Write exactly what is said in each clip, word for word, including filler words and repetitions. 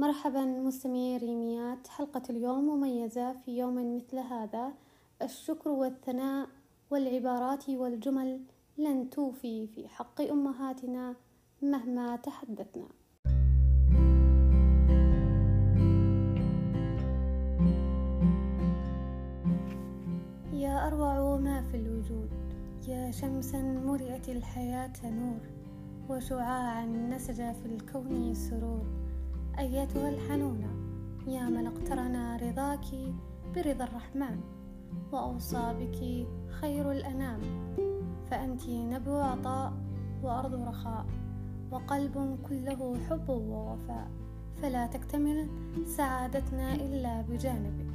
مرحبا مستمعي ريميات، حلقة اليوم مميزة في يوم مثل هذا. الشكر والثناء والعبارات والجمل لن توفي في حق أمهاتنا مهما تحدثنا. يا أروع ما في الوجود، يا شمسا مرئت الحياة نور، وشعاعا نسج في الكون سرور. أيتها الحنونة، يا من اقترنا رضاك برضا الرحمن، وأوصى بك خير الأنام. فأنت نبع عطاء وأرض رخاء، وقلب كله حب ووفاء، فلا تكتمل سعادتنا إلا بجانبك.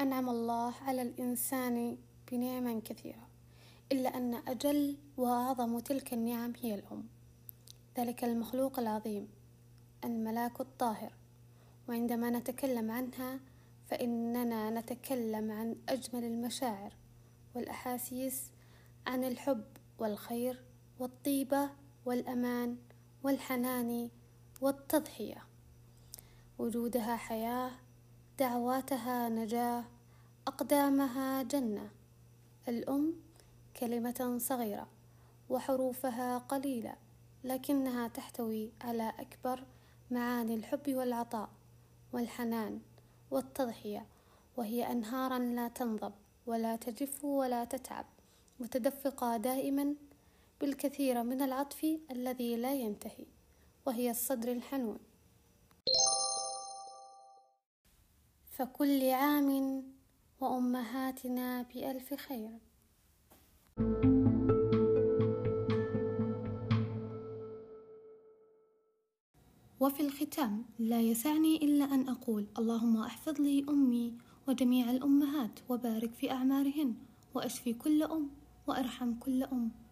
أنعم الله على الإنسان بنعم كثيرة، إلا أن أجل وأعظم تلك النعم هي الأم، ذلك المخلوق العظيم الملاك الطاهر. وعندما نتكلم عنها فإننا نتكلم عن أجمل المشاعر والأحاسيس، عن الحب والخير والطيبة والأمان والحنان والتضحية. وجودها حياة، دعواتها نجاة، أقدامها جنة. الأم كلمة صغيرة وحروفها قليلة، لكنها تحتوي على أكبر معاني الحب والعطاء والحنان والتضحية، وهي أنهارا لا تنضب ولا تجف ولا تتعب، متدفقة دائما بالكثير من العطف الذي لا ينتهي، وهي الصدر الحنون. فكل عام وأمهاتنا بألف خير. وفي الختام لا يسعني إلا أن أقول: اللهم احفظ لي أمي وجميع الأمهات، وبارك في أعمارهن، وأشفي كل أم وأرحم كل أم.